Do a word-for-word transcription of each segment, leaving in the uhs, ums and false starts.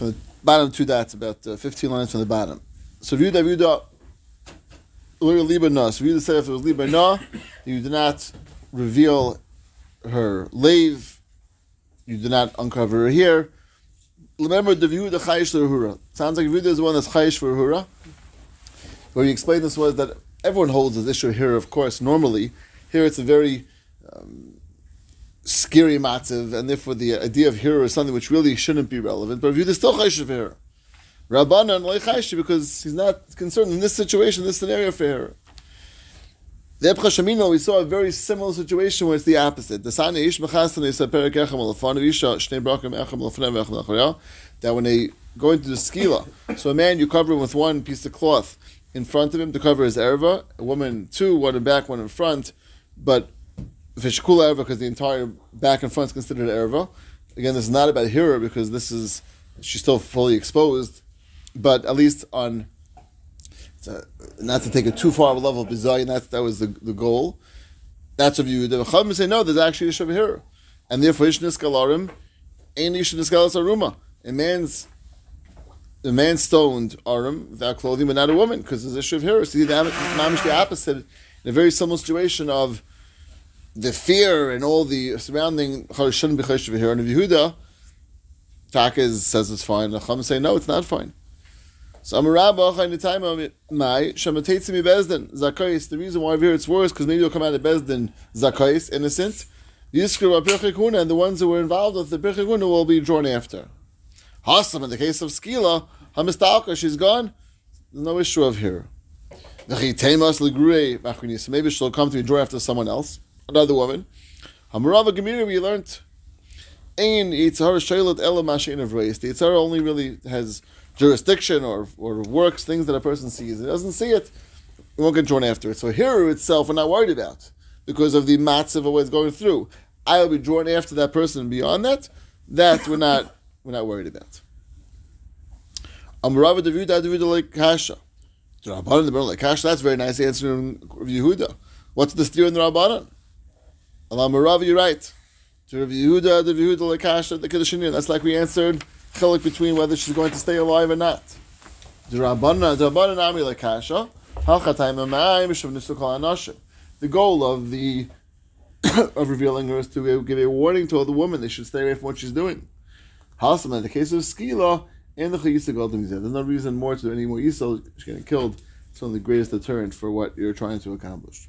from the bottom two dots, about uh, fifteen lines from the bottom. So Vyudah, Vyudah, Uriah Libra na. So Vyudah said if it was Libra na, you did not reveal her lave, you did not uncover her hair. Remember the Vyudah, the Chayesh, the Uhura. Sounds like Vyudah is the one that's Chayesh for Uhura. Where he explained this was that everyone holds this issue here, of course, normally. Here it's a very um, scary matziv, and therefore the idea of Hira is something which really shouldn't be relevant. But Vyudah is still Chayesh for Hira. Rabbanan loy Chayesh, because he's not concerned in this situation, this scenario for Hira. The Epcha Shemino, we saw a very similar situation where it's the opposite. That when they go into the Skila, so a man, you cover him with one piece of cloth in front of him to cover his erva, a woman two, one in back, one in front, but vishkula erva, because the entire back and front is considered erva. Again, this is not about Hira, because this is, she's still fully exposed, but at least on, so not to take it too far of a level of Bizayin, that that was the the goal. That's what you the Chacham say. No, there's actually a Shabbos here, and therefore Ishnis Kalarim, Ain Ishnis Kalas Aruma. A man's a man stoned Arum without clothing, but not a woman, because there's a Shabbos here. See, the mamish the opposite, in a very similar situation of the fear and all the surrounding Shouldn't be Chayesh here. And if Yehuda, Taka says it's fine. The Chacham say no, it's not fine. So I'm a rabbi. The time of my shematetsi mi bezdin zakayis. The reason why over here it's worse because maybe you'll come out of bezdin zakayis innocent. Yiskru Pirkikuna, and the ones who were involved with the Pirkikuna will be drawn after. Hasam, in the case of Skila, hamistalka, she's gone. There's no issue of here. Maybe she'll come to be drawn after someone else, another woman. Hamarava Gemiri, we learned ain Itzhar shaylat ela mashein of race. The Itzhar only really has jurisdiction or or works, things that a person sees. It doesn't see it, it won't get drawn after it. So Hira itself we're not worried about because of the matzav of what's going through. I'll be drawn after that person beyond that. That we're not we're not worried about. Amrava David David like Kasha. The Rabbanan the like Kasha, that's a very nice answer of Yehuda. What's the steer in the Rabbanan? Allah Marav, you're right. To Yehuda, the Yehuda like Kasha, the Kedushinim, that's like we answered chilek between whether she's going to stay alive or not. The goal of the of revealing her is to give a warning to all the women they should stay away from what she's doing. Hasam, in the case of Skila, and the Chayisa, there's no reason more to do any more Yisel, she's getting killed. It's one of the greatest deterrent for what you're trying to accomplish.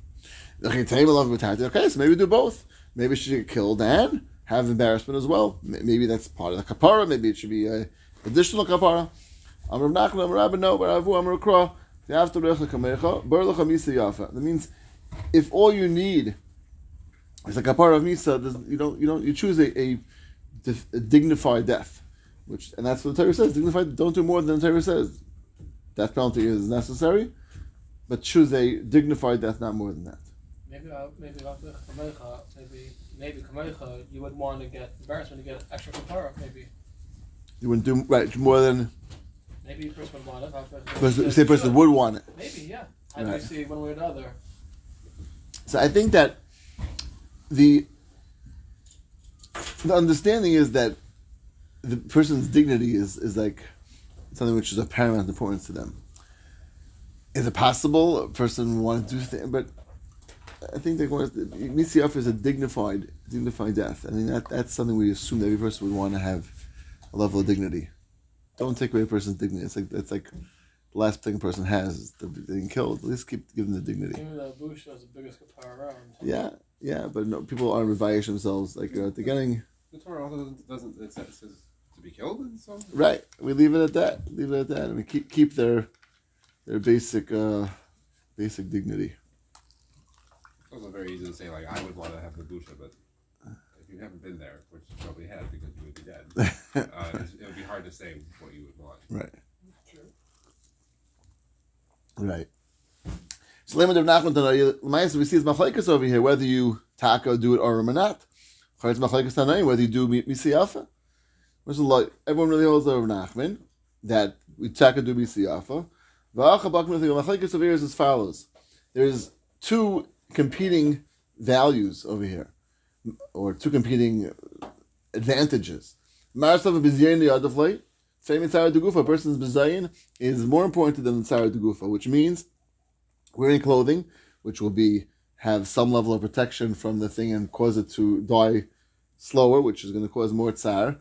Okay, so maybe do both. Maybe she should get killed and have embarrassment as well. Maybe that's part of the kapara. Maybe it should be an additional kapara. Amr Nachman, Amr Rabban, no, but Avu Amr Kra. The after Recha Kamocha, Berlecha misi'afa. That means if all you need is a kapara of misa, you don't, you don't, you choose a, a, a dignified death, which and that's what the Torah says. Dignified, don't do more than the Torah says. Death penalty is necessary, but choose a dignified death, not more than that. Maybe maybe after Kamocha, maybe. Maybe Kamocha, you would want to get embarrassment to get extra kapara, maybe. You wouldn't do right more than. Maybe a person would want it. Person, say person sure. would want it. Maybe, yeah. I right. do see one way or another. So I think that the the understanding is that the person's dignity is, is like something which is of paramount importance to them. Is it possible a person would want to do things, but I think that misi'afa is a dignified, dignified death. I mean, that, that's something we assume that every person would want to have a level of dignity. Don't take away a person's dignity. It's like that's like the last thing a person has is being killed. At least keep giving them the dignity. Even though Bush has the biggest kapara around. Yeah, yeah, but no, people aren't reviling themselves like uh, at the beginning. The Torah also doesn't accept it says to be killed and so. Right, we leave it at that. Leave it at that. I mean, keep keep their their basic uh, basic dignity. It's also very easy to say, like, I would want to have the busha, but if you haven't been there, which you probably have because you would be dead, uh, it would be hard to say what you would want. Right. Sure. Right. So, Lamad of Nachman, we see his machleikus over here, whether you taka, do it, or not. Whether you do misi'afa. Everyone really holds over Nachman that we taka, do misi'afa. The machleikus over here is as follows. There's two competing values over here, or two competing advantages. Marsav Bizayin the other way, Same in Tzara Dugufa, a person's Bizayin is more important to them than Tzara Dugufa, which means wearing clothing, which will be have some level of protection from the thing and cause it to die slower, which is going to cause more tsar.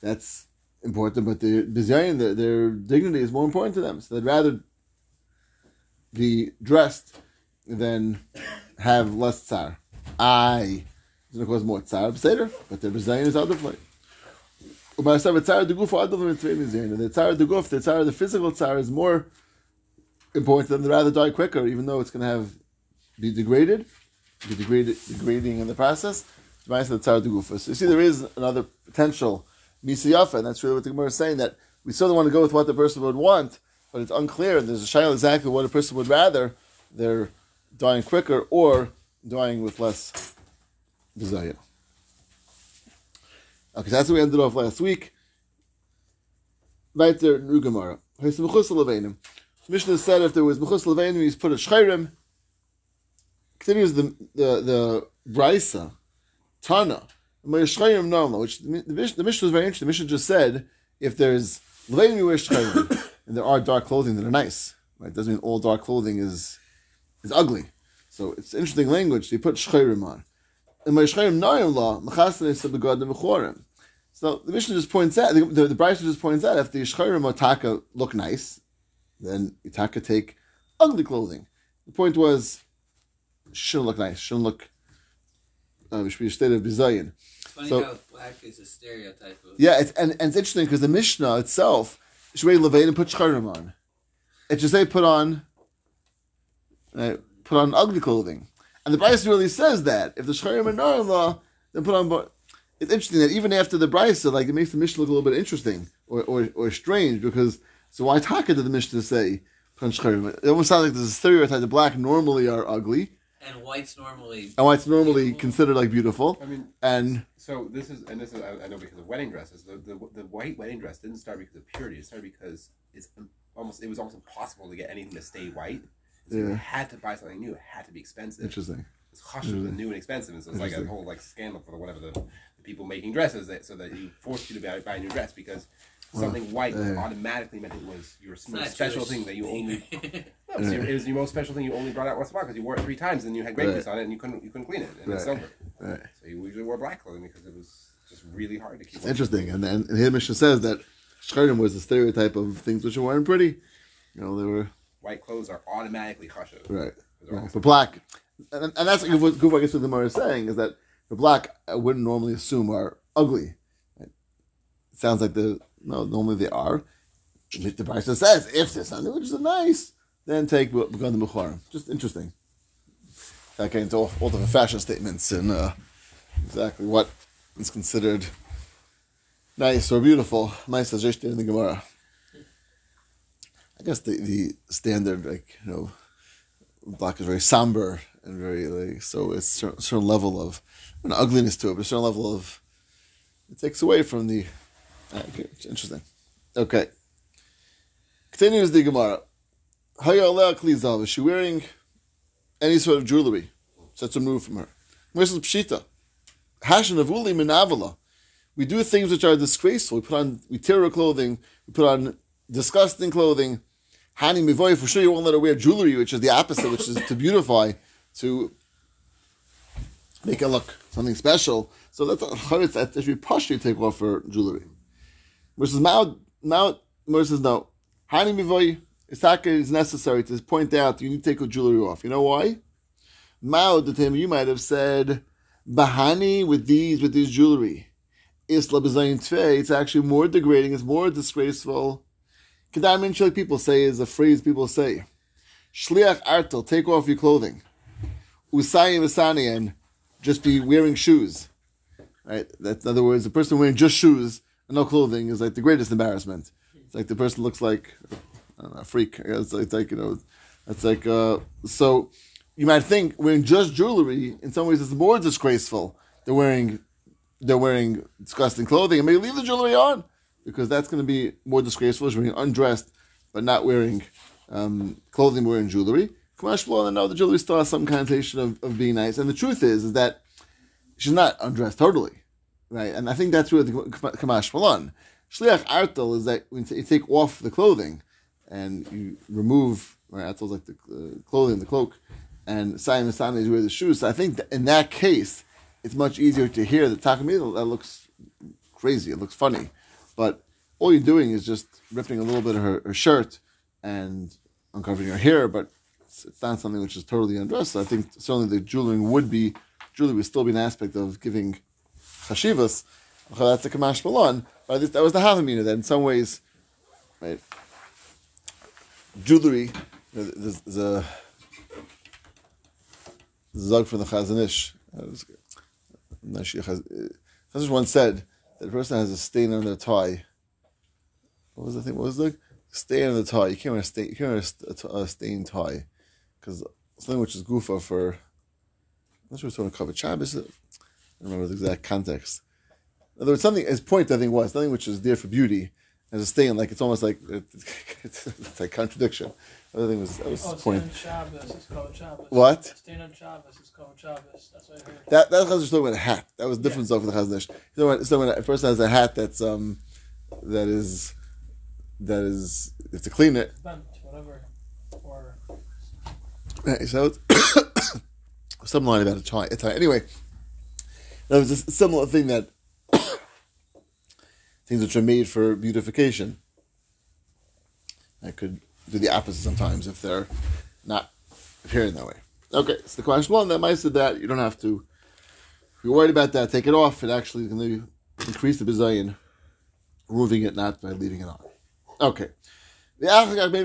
That's important, but the Bizayin, their, their dignity is more important to them. So they'd rather be dressed than have less tsar. Aye. It's going to cause more tsar, but their Bizayin is out of play. The tsar of the guf, the tsar of the physical tsar, is more important to them. They'd rather die quicker, even though it's going to have be degraded, be degraded, degrading in the process. So you see, there is another potential misi'afa, and that's really what the Gemara is saying, that we still don't want to go with what the person would want, but it's unclear, and there's a shayla exactly what a person would rather, they're dying quicker or dying with less desire. Okay, so that's what we ended off last week. Right there, new Gemara. The Mishnah said if there was mechus l'veinim, he's put a shchayrim. Continues the the the brisa, Tana, which the, the Mishnah is very interesting. The Mishnah just said if there's l'veinim you wear shchayrim, and there are dark clothing that are nice, right? It doesn't mean all dark clothing is is ugly. So it's interesting language. They put shchayrim on. So the Mishnah just points out, the, the, the Bryce just points out, if the shchayrim otaka look nice, then otaka take ugly clothing. The point was, shouldn't look nice, shouldn't look, uh, should be a state of Bizayin. Funny so, how black is a stereotype of... Yeah, it's, and, and it's interesting because the Mishnah itself, should be levain and put shchayrim on. It just say put on, uh, put on ugly clothing. And the Bryce really says that. If the shchayrim are not in law, then put on... Bo- it's interesting that even after the Bryce, like, it makes the Mishnah look a little bit interesting or, or, or strange because... So why taka did the Mishnah say put on shchayrim? It almost sounds like there's a stereotype that black normally are ugly. And white's normally... And white's normally beautiful. Considered, like, beautiful. I mean... And... So this is... And this is... I know because of wedding dresses. The, the the white wedding dress didn't start because of purity. It started because it's almost... It was almost impossible to get anything to stay white. So yeah. You had to buy something new. It had to be expensive. Interesting. It's hush was new and expensive. And so it's like a whole, like, scandal for whatever the, the people making dresses that, so that you forced you to buy, buy a new dress because... Something white uh, automatically meant it was your most special Jewish thing that you only. No, it, was your, it was your most special thing you only brought out once a month because you wore it three times and you had greatness right. on it and you couldn't you couldn't clean it and right. it's over. Right. So you usually wore black clothing because it was just really hard to keep. Interesting, and and here Mishnah says that shchayrim was the stereotype of things which weren't pretty. You know, they were white clothes are automatically chashuv. Right. Right. But black, and, and that's what Gufa, I guess what the Gemara is saying is that the black I wouldn't normally assume are ugly. It sounds like the. No, normally they are. The Bryce says, if there's something which is nice, then take Began the Mukharim. Just interesting. That came into all, all different fashion statements and uh, exactly what is considered nice or beautiful. My suggestion in the Gemara. I guess the, the standard, like, you know, black is very somber and very, like, so it's a certain level of an ugliness to it, but a certain level of, it takes away from the okay, interesting. Okay. Continues the Gemara. Is she wearing any sort of jewelry? So that's removed from her. We do things which are disgraceful. We put on, we tear her clothing. We put on disgusting clothing. For sure you won't let her wear jewelry, which is the opposite, which is to beautify, to make her look something special. So that's that should be partially take off her jewelry. Versus Mount, Mount, versus no. Hani mivoy, itaka is necessary to point out you need to take your jewelry off. You know why? Mount, the time you might have said, bahani with these, with these jewelry. Isla b'zayin tvei, it's actually more degrading, it's more disgraceful. Kedamin, like people say, is a phrase people say. Shliach artel, take off your clothing. Usayim asaniyan, just be wearing shoes. Right? That's, in other words, the person wearing just shoes. No clothing is like the greatest embarrassment. It's like the person looks like I don't know, a freak. It's like, it's like you know, it's like uh, so. You might think wearing just jewelry in some ways is more disgraceful than wearing they're wearing disgusting clothing. I mean, leave the jewelry on because that's going to be more disgraceful. It's being undressed but not wearing um, clothing, wearing jewelry. Kamash Polon, no, the jewelry still has some connotation of, of being nice. And the truth is, is that she's not undressed totally. Right, and I think that's really the Kamash Polon. Shliach artel is that when you take off the clothing and you remove, right, artel's like the uh, clothing, the cloak, and sayim and sayim is wear the shoes. So I think that in that case, it's much easier to hear the takamil. That looks crazy. It looks funny. But all you're doing is just ripping a little bit of her, her shirt and uncovering her hair, but it's, it's not something which is totally undressed. So I think certainly the jewelry would be, jewelry would still be an aspect of giving chashivas. That's the Kamash Polon. But that was the Havamina, that in some ways, right, jewelry, there's, there's a zug from the Chazanish. Chazanish once said that a person has a stain on their tie. What was the thing? What was the stain on the tie? You can't wear a stain, you can't wear a, st- a stained tie. Because something which is Dugufa for, I'm not sure it's going to cover Shabbos. I don't remember the exact context. In other words, something, his point I think was, something which is dear for beauty, as a stain, like it's almost like, it's, it's like contradiction. The other thing was, that was oh, his point. Shabbos, it's called Shabbos. What? Stain on Shabbos, it's called Shabbos. That's what I heard. That, that was just talking about a hat. That was different stuff yeah. with the Chazanish. So when, so when a person has a hat that's, um, that is, that is, you have to clean it. Bent, whatever. Or... Right, so some line about a tie. A tie. Anyway, that was a similar thing that, things which are made for beautification. I could do the opposite sometimes if they're not appearing that way. Okay, so the question one, that might said that you don't have to. If you're worried about that, take it off. It actually can increase the Bizayin, removing it, not by leaving it on. Okay. We said we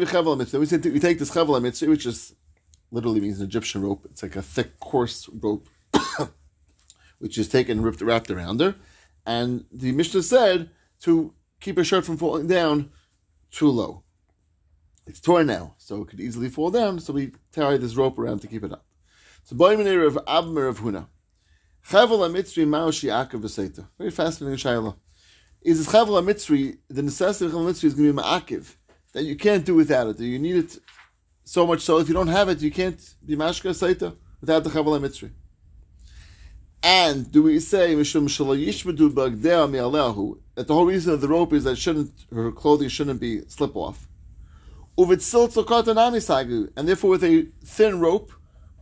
take this Chavala Mitzvah, which is literally means an Egyptian rope. It's like a thick, coarse rope, which is taken and ripped, wrapped around her. And the Mishnah said to keep a shirt from falling down too low. It's torn now, so it could easily fall down, so we tie this rope around to keep it up. So, Boiminir of Abmer of Huna. Chavel HaMitzri Mao Shi'akav V'Seita. Very fascinating Shaila. Is this Chavel HaMitzri, the necessity of Chavel HaMitzri is going to be Ma'akiv, that you can't do without it, that you need it so much so if you don't have it, you can't be Mashka Seita without the Chavel HaMitzri. And do we say that the whole reason of the rope is that shouldn't her clothing shouldn't be slip off? And therefore, with a thin rope,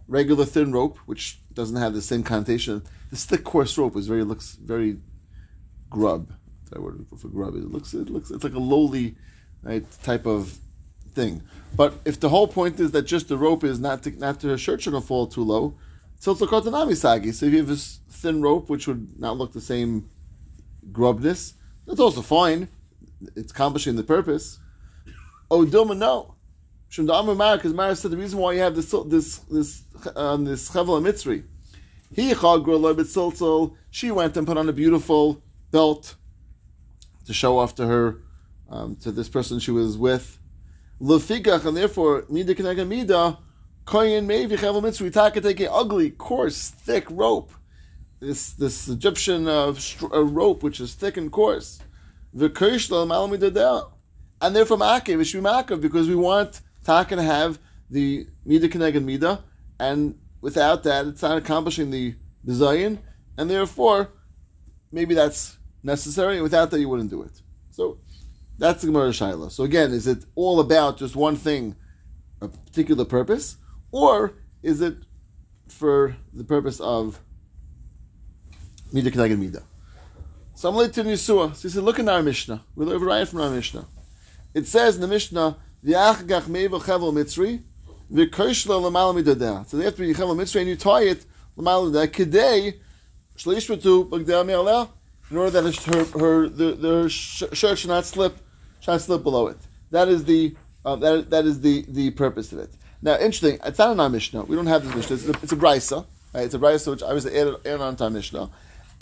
regular thin rope, which doesn't have the same connotation, this thick coarse rope is very looks very grub. That word for grub. It looks it looks it's like a lowly, right, type of thing. But if the whole point is that just the rope is not to, not to her shirt shouldn't fall too low. So if you have this thin rope, which would not look the same grubness, that's also fine. It's accomplishing the purpose. Oh, Dilma, no. Shum da'amru Mara, because Mara said the reason why you have this this this um, this chavel mitzri. He chagro lo b'tziltzil. She went and put on a beautiful belt to show off to her, um, to this person she was with. L'figach, and therefore mida k'nega mida. Koyin maybe chavel mitzvah taka take an ugly, coarse, thick rope. This this Egyptian uh, str- uh, rope which is thick and coarse. V'koishla malamidadel, and therefore ma'akev v'shmi ma'akev because we want taka to have the mida keneged mida, and without that it's not accomplishing the bizayin, and therefore maybe that's necessary. Without that you wouldn't do it. So that's the Gemara Shaila. So again, is it all about just one thing, a particular purpose? Or is it for the purpose of Mida Keneged Mida? So I'm late to Nisua. So he said, look in our Mishnah. We'll override from our Mishnah. It says in the Mishnah, V'achgach meiva chavel mitzri, v'koshla l'mal midadeh. So they have to be chavel mitzri, and you tie it l'mal midadeh. Kedei, shlishmatu bagdeh me'aleh, in order that her, her, the, the shirt should not slip, should not slip below it. That is the, uh, that, that is the, the purpose of it. Now, interesting, it's not in our Mishnah. We don't have this Mishnah. It's a, it's a brisa. Right? It's a brisa which obviously added, added on to our Mishnah.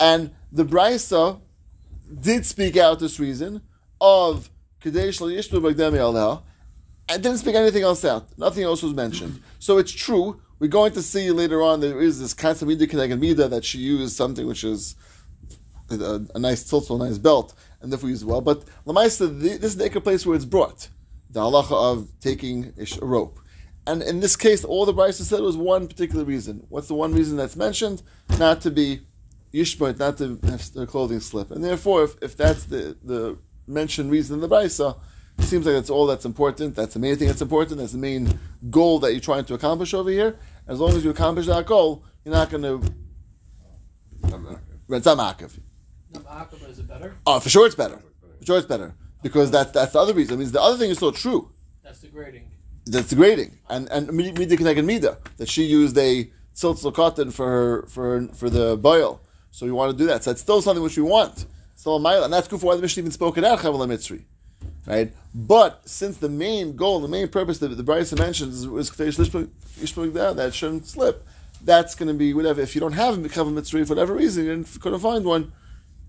And the brisa did speak out this reason of Kadesh L'Yishtu Bagdami Aleh, and didn't speak anything else out. Nothing else was mentioned. So it's true. We're going to see later on there is this concept of Mida Keneged Mida that she used something which is a, a nice tziltzil, a nice belt, and therefore used well. But Lamaisa, this is the place where it's brought. The halacha of taking a rope. And in this case, all the Bryce said was one particular reason. What's the one reason that's mentioned? Not to be yishpot, not to have the clothing slip. And therefore, if, if that's the, the mentioned reason in the brisa. It seems like that's all that's important. That's the main thing that's important. That's the main goal that you're trying to accomplish over here. As long as you accomplish that goal, you're not going to... It's not ma'akev. Not ma'akev, is it better? Oh, for sure it's better. For sure it's better. Because okay. that's that's the other reason. It means the other thing is still true. That's the grading. That's the grading. And and Mida Kenegan Mida, that she used a siltzel cotton for her, for her, for the boil. So you want to do that. So that's still something which we want. Still a mile. And that's good for why the Mishnah even spoke it out, Chavala Mitzri. Right? But since the main goal, the main purpose that the Bryce mentions is that shouldn't slip, that's going to be whatever. If you don't have a Chavala Mitzri for whatever reason, you couldn't find one,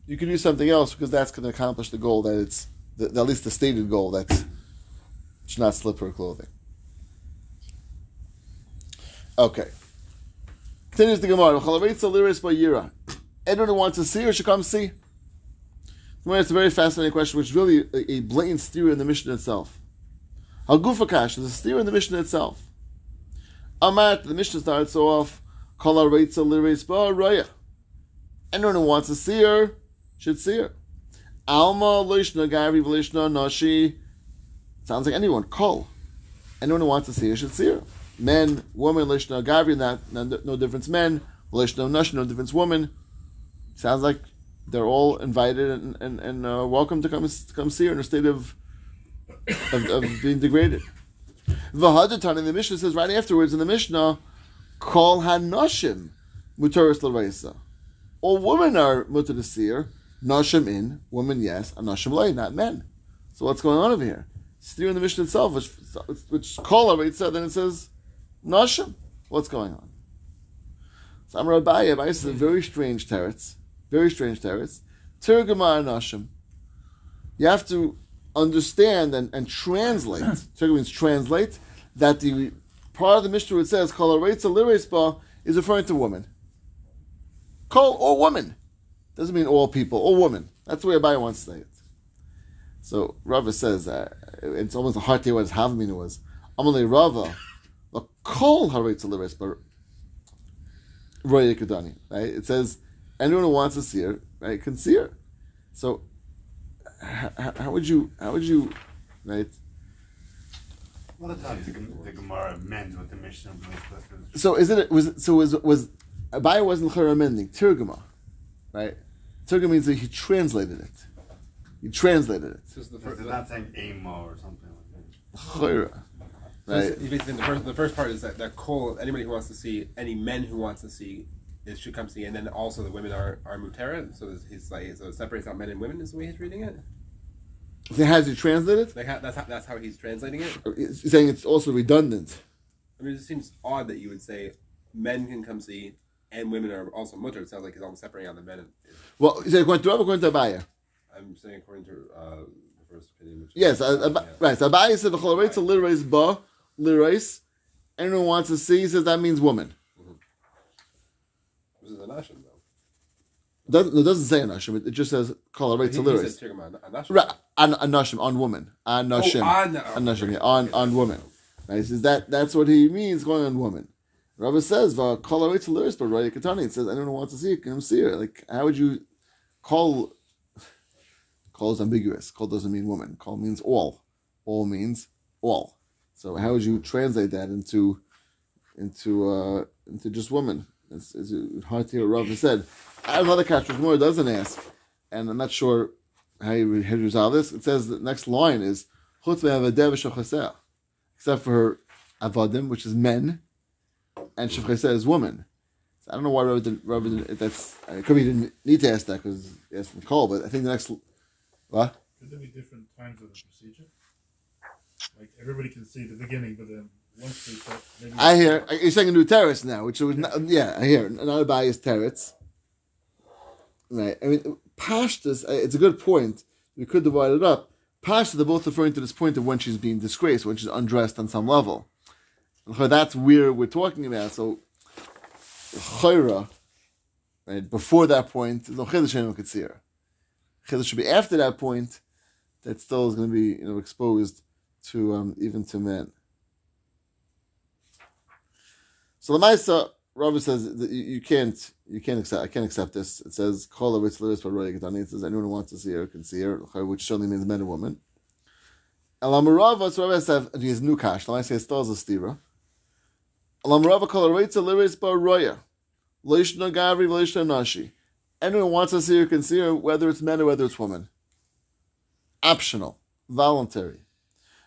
you can do something else because that's going to accomplish the goal that it's, the, at least the stated goal that should not slip her clothing. Okay. Continues the Gemara. Anyone who wants to see her should come see. It's a very fascinating question, which is really a blatant steer in the Mishnah itself. Al Gufakash, there's a steer in the Mishnah itself. Amat, the Mishnah starts off, anyone who wants to see her should see her. Alma, Lishna, Gavi, Lishna, Nashi. Sounds like anyone. Kol. Anyone who wants to see her should see her. Men, women, Lishna, Gavi, not, no difference men. Lishna, Nashi, no difference women. Sounds like they're all invited and, and, and uh, welcome to come to come see her in a state of of, of being degraded. V'hadatan, the Mishnah says right afterwards in the Mishnah, Kol hanoshim muteris l'reisa. All women are muter to see her. Nashim in, women yes, and nashim lay, not men. So what's going on over here? Steer in the Mishnah itself, which which Kol ha'reitza, then it says nashim. What's going on? So Amar Abaye, Abaye is a very strange teretz. Very strange teretz. Tirguma anashim. You have to understand and, and translate. Tirgum means translate that the part of the Mishnah it says kol ha'reitza l'reispa is referring to women. Kol or woman. Doesn't mean all people, all women. That's the way Abaye wants to say it. So Rava says uh, it's almost a hard day what his Havamina was. Amalei Rava, a kol ha'reitza l'reispa roya yekudani. Right? It says anyone who wants to see her, right, can see her. So, how, how would you, how would you, right? Well, the, the Gemara amends with the Mishnah. So is it was so was was Abaye wasn't clear amending Tirguma, right? Tirguma means that he translated it. He translated it. So it's the first, it's not saying Amo or something like that. Right. So basically, the first the first part is that that call anybody who wants to see any men who wants to see. It should come see, and then also the women are, are mutera, so he's like so it separates out men and women. Is the way he's reading it. So how does he translate it? Like how, that's how that's how he's translating it. He's saying it's also redundant. I mean, it seems odd that you would say men can come see and women are also mutter. It sounds like he's almost separating out the men. And, well, is it according to Rav or according to Abaye? I'm saying according to uh, the first opinion. Yes, uh, Ab- yeah. right. So Abaye said the cholareitz a lirais ba lirais. Anyone who wants to see, he says that means woman. Is an ashim, though. Doesn't, it doesn't say an ashim, it, it just says call a rate to lyrics. Right, an ashim, on woman. An ashim. Oh, an ashim, yeah, on, on woman. Right, he says that, that's what he means, going on woman. Rabbi says, call a rate to lyrics, but Raya Katani, it says, anyone who wants to see it, can see her. Like, how would you call? Call is ambiguous. Call doesn't mean woman. Call means all. All means all. So how would you translate that into, into, uh, into just woman? As, as hard to hear what Rav said. I have another catch which Moore doesn't ask, and I'm not sure how you, how you resolve this. It says the next line is Chutz me'avadev v'shochaseh, except for her avadim, which is men, and shochaseh is woman. So I don't know why Rav didn't. Rav didn't that's I mean, Kirby didn't need to ask that because he asked Nicole. But I think the next what? Could there be different times of the procedure? Like everybody can see the beginning, but then. I hear you're saying a new terrace now, which was not, yeah. I hear another biased terrace, right? I mean, pashtus. It's a good point. We could divide it up. Pashtus. They're both referring to this point of when she's being disgraced, when she's undressed on some level. That's where we're talking about. So, chayra, right? Before that point, there's no chiddush anyone could see her. Chiddush should be after that point. That still is going to be you know exposed to um, even to men. So the Maisa, Rava says that you, you can't, you can't accept. I can't accept this. It says, "Kol aviz l'ris paroy gadani." It says anyone who wants to see her can see her, which certainly means men and women. Elam Rava, so Rava says he has new kash. Now I say still is a stira. Elam Rava kol aviz l'ris paroy, loishna gavri, loishna nashi. Anyone who wants to see her can see her, whether it's men or whether it's women. Optional, voluntary.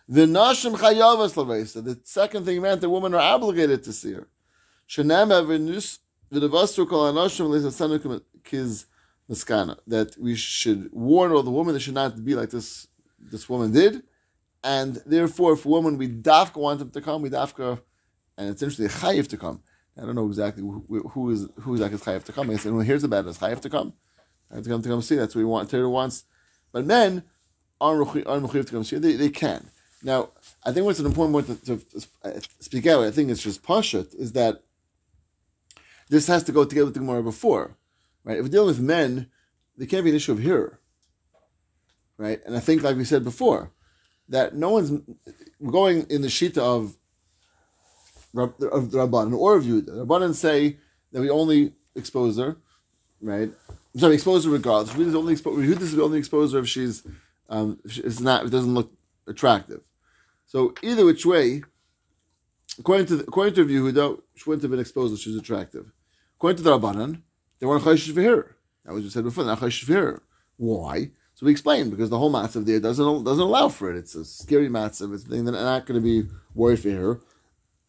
The nashim chayavas l'ris. The second thing meant that women are obligated to see her. That we should warn all the women that should not be like this this woman did, and therefore if a woman we dafka want them to come, we dafka, and it's interesting, chayiv to come. I don't know exactly who, who is who is like is chayiv to come. I guess anyone hears about it is chayiv to come. I have to come to come see. That's what we want. Torah wants, but men aren't aren't to come see. They they can now. I think what's an important point to, to, to speak out. I think it's just pashut is that. This has to go together with the Gemara before, right? If we're dealing with men, there can't be an issue of hearer, right? And I think, like we said before, that no one's we're going in the shita of of the Rabbanan or of Yehuda. The Rabbanan say that we only expose her, right? I'm sorry, expose her regardless. Yehuda is only Yehuda is the only exposer if she's um, if it's not if it doesn't look attractive. So either which way, according to the, according to Yehuda, she wouldn't have been exposed if she was attractive. According to the Rabbanan, they weren't chayesh for her. That was just said before. Not chayesh for her. Why? So we explained because the whole matzav there doesn't doesn't allow for it. It's a scary matzav. It's a thing that they're not going to be worried for her.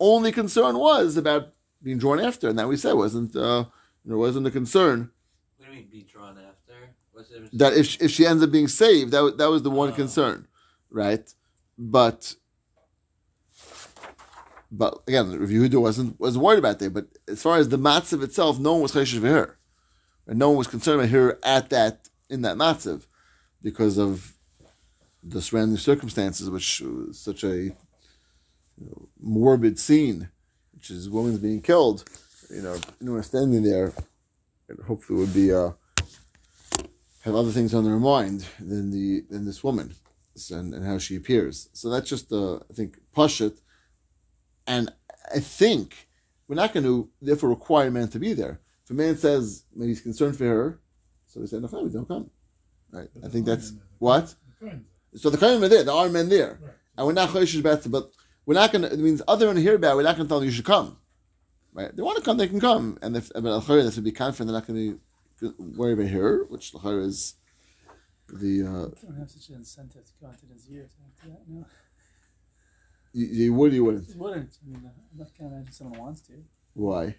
Only concern was about being drawn after, and that we said wasn't uh, you know, wasn't a concern. What do you mean be drawn after? What's the that if she, if she ends up being saved, that that was the one oh. concern, right? But. But again, Rav Yehuda wasn't was worried about that. But as far as the matzav itself, no one was chayshish for her, and no one was concerned about her at that in that matzav, because of the surrounding circumstances, which was such a you know, morbid scene, which is women being killed. You know, anyone standing there, it hopefully would be uh, have other things on their mind than the than this woman and, and how she appears. So that's just uh, I think pashut. And I think we're not going to, therefore, require a man to be there. If a man says, maybe he's concerned for her, so we say, no, we don't come. Right? I think that's, what? The so the Kohanim are there. There are men there. Right. And we're not chayesh b'atzim, but we're not going to, it means other than hear about it, we're not going to tell them you should come. Right? They want to come, they can come. And if, but al-Khayr, they should be confident they're not going to be worried about her, which al-Khayr is the... Uh, you don't have such an incentive to go into those years after that, no? You, you would, you wouldn't. You wouldn't. I mean, uh, I'm not gonna imagine someone wants to. Why?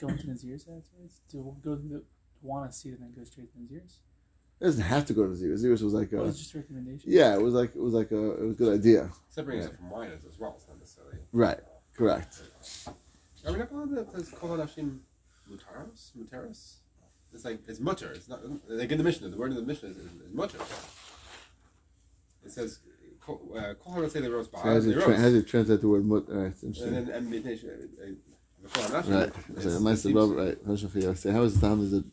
Go into his ears afterwards. To go to want to see it and then go straight to his ears. It doesn't have to go to his ears. His ears was like a. Well, it's just a recommendation. Yeah, it was like it was like a it was a good idea. Separating yourself yeah. from minors as well. It's not necessarily. Right. Correct. I mean, I found that there's kol hanashim mutaros, mutaros. It's like it's mutter. It's not like in the Mishnah. The word in the Mishnah is, is mutter. It says. Uh, Kohler say the rose bar. How does it translate the word mut? Right, interesting. And then Mitation. Right. Right. Say how is the is it?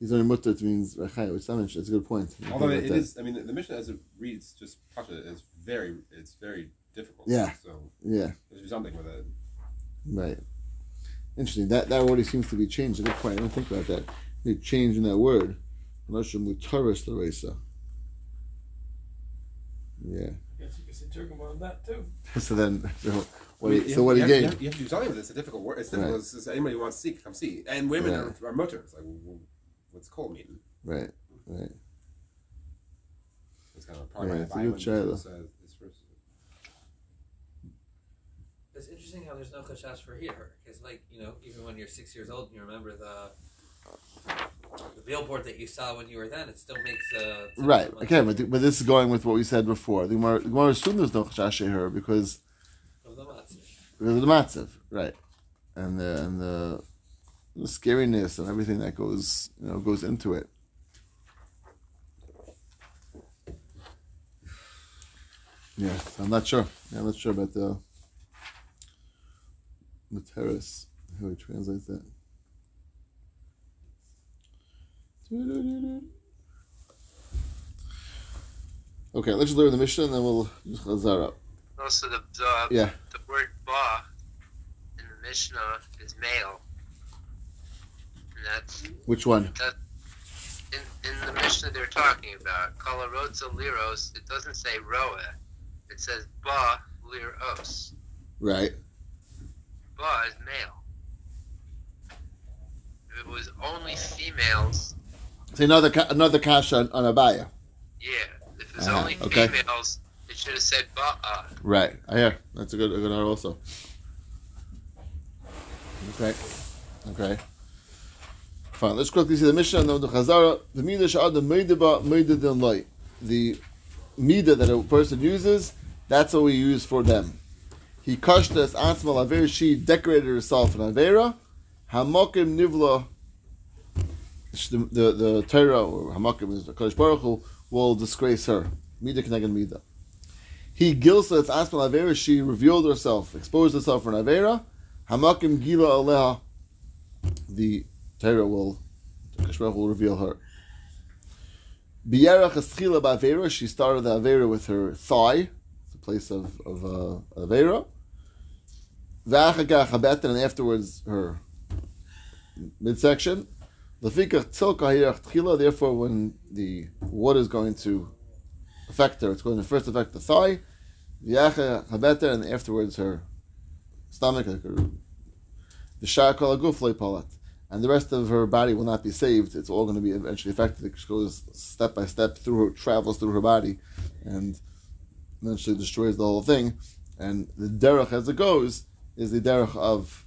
He's only mutter. It means rachai, which is not interesting. It's a good point. Although it is, I mean, the Mishnah as it reads, just pasha is very, it's very difficult. Yeah. So yeah, there's something with it. Right. Interesting. That that already seems to be changed. A good point. I don't think about that. The change in that word. Unless mutaris l'reisa. Yeah. I guess you can say Turkman on that too. so then, so what? You, so what do you gain? You, you have to do something with it. It's a difficult word. It's difficult. Right. It's just, anybody who wants to see, come see. And women right. are, are mutter. It's like what's called meeting. Right. Right. It's kind of probably right. It's a good child. It's, uh, it's, it's interesting how there's no chashash for here because, like you know, even when you're six years old and you remember the. The billboard that you saw when you were then, it still makes uh, a... Right, like okay, but, the, but this is going with what we said before. The Gemara assumed there's no chashash here because... Of the matzav. Of the matzav, right. And the, and the, the scariness and everything that goes you know goes into it. Yes, I'm not sure. Yeah, I'm not sure about the... The terrace, how we translate that. Okay, let's learn the Mishnah and then we'll just chazar up. Also, the, the, yeah. the word ba in the Mishnah is male, And that's which one? That, in, in the Mishnah they're talking about, Kalarotza Liros, it doesn't say Roa. It says Ba Liros. Right. Ba is male. If it was only females. It's another another kasha on, on Abaya. Yeah. If it was uh-huh. only okay. females, it should have said Ba'a. Right. I hear. That's a good a good one also. Okay. Okay. Fine. Let's quickly see the Mishnah and then the Chazara. The Midah Sha'ad, the Midah Midah Din Lai. The Midah that a person uses, that's what we use for them. He kashtas asmal Avera, she decorated herself in Avera. Hamakim Nivla, the the Torah, or Hamakim is the Kodesh Baruch Hu, will disgrace her. Midah K'neged Midah. He gilsa asmal Avera, she revealed herself, exposed herself for an Avera. Hamakim Gila Aleha, the Torah will, Kashmir will reveal her. Biyarach Eschila Ba'avera, she started the Avera with her thigh, the place of, of uh, Avera. V'achagah Chabatan, and afterwards her midsection. L'fikach Tzilka Hirach Tchila, therefore when the water is going to affect her, it's going to first affect the thigh, V'achagah Chabatan, and afterwards her stomach, the shakal gufle palat, and the rest of her body will not be saved. It's all going to be eventually affected. It goes step by step through her, travels through her body, and eventually destroys the whole thing. And the derech as it goes is the derech of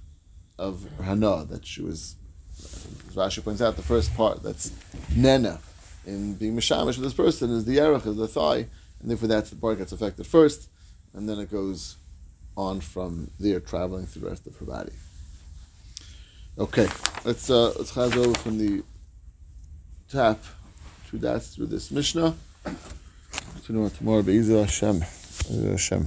of hana that she was. As Rashi points out, the first part that's nena in being mishamish with this person is the derech, is the thigh, and therefore that's the part that gets affected first, and then it goes on from there, traveling through the rest of her body. Okay, let's uh, let's chaz over from the top to that through this Mishnah. Tomorrow, Be'ezir Hashem.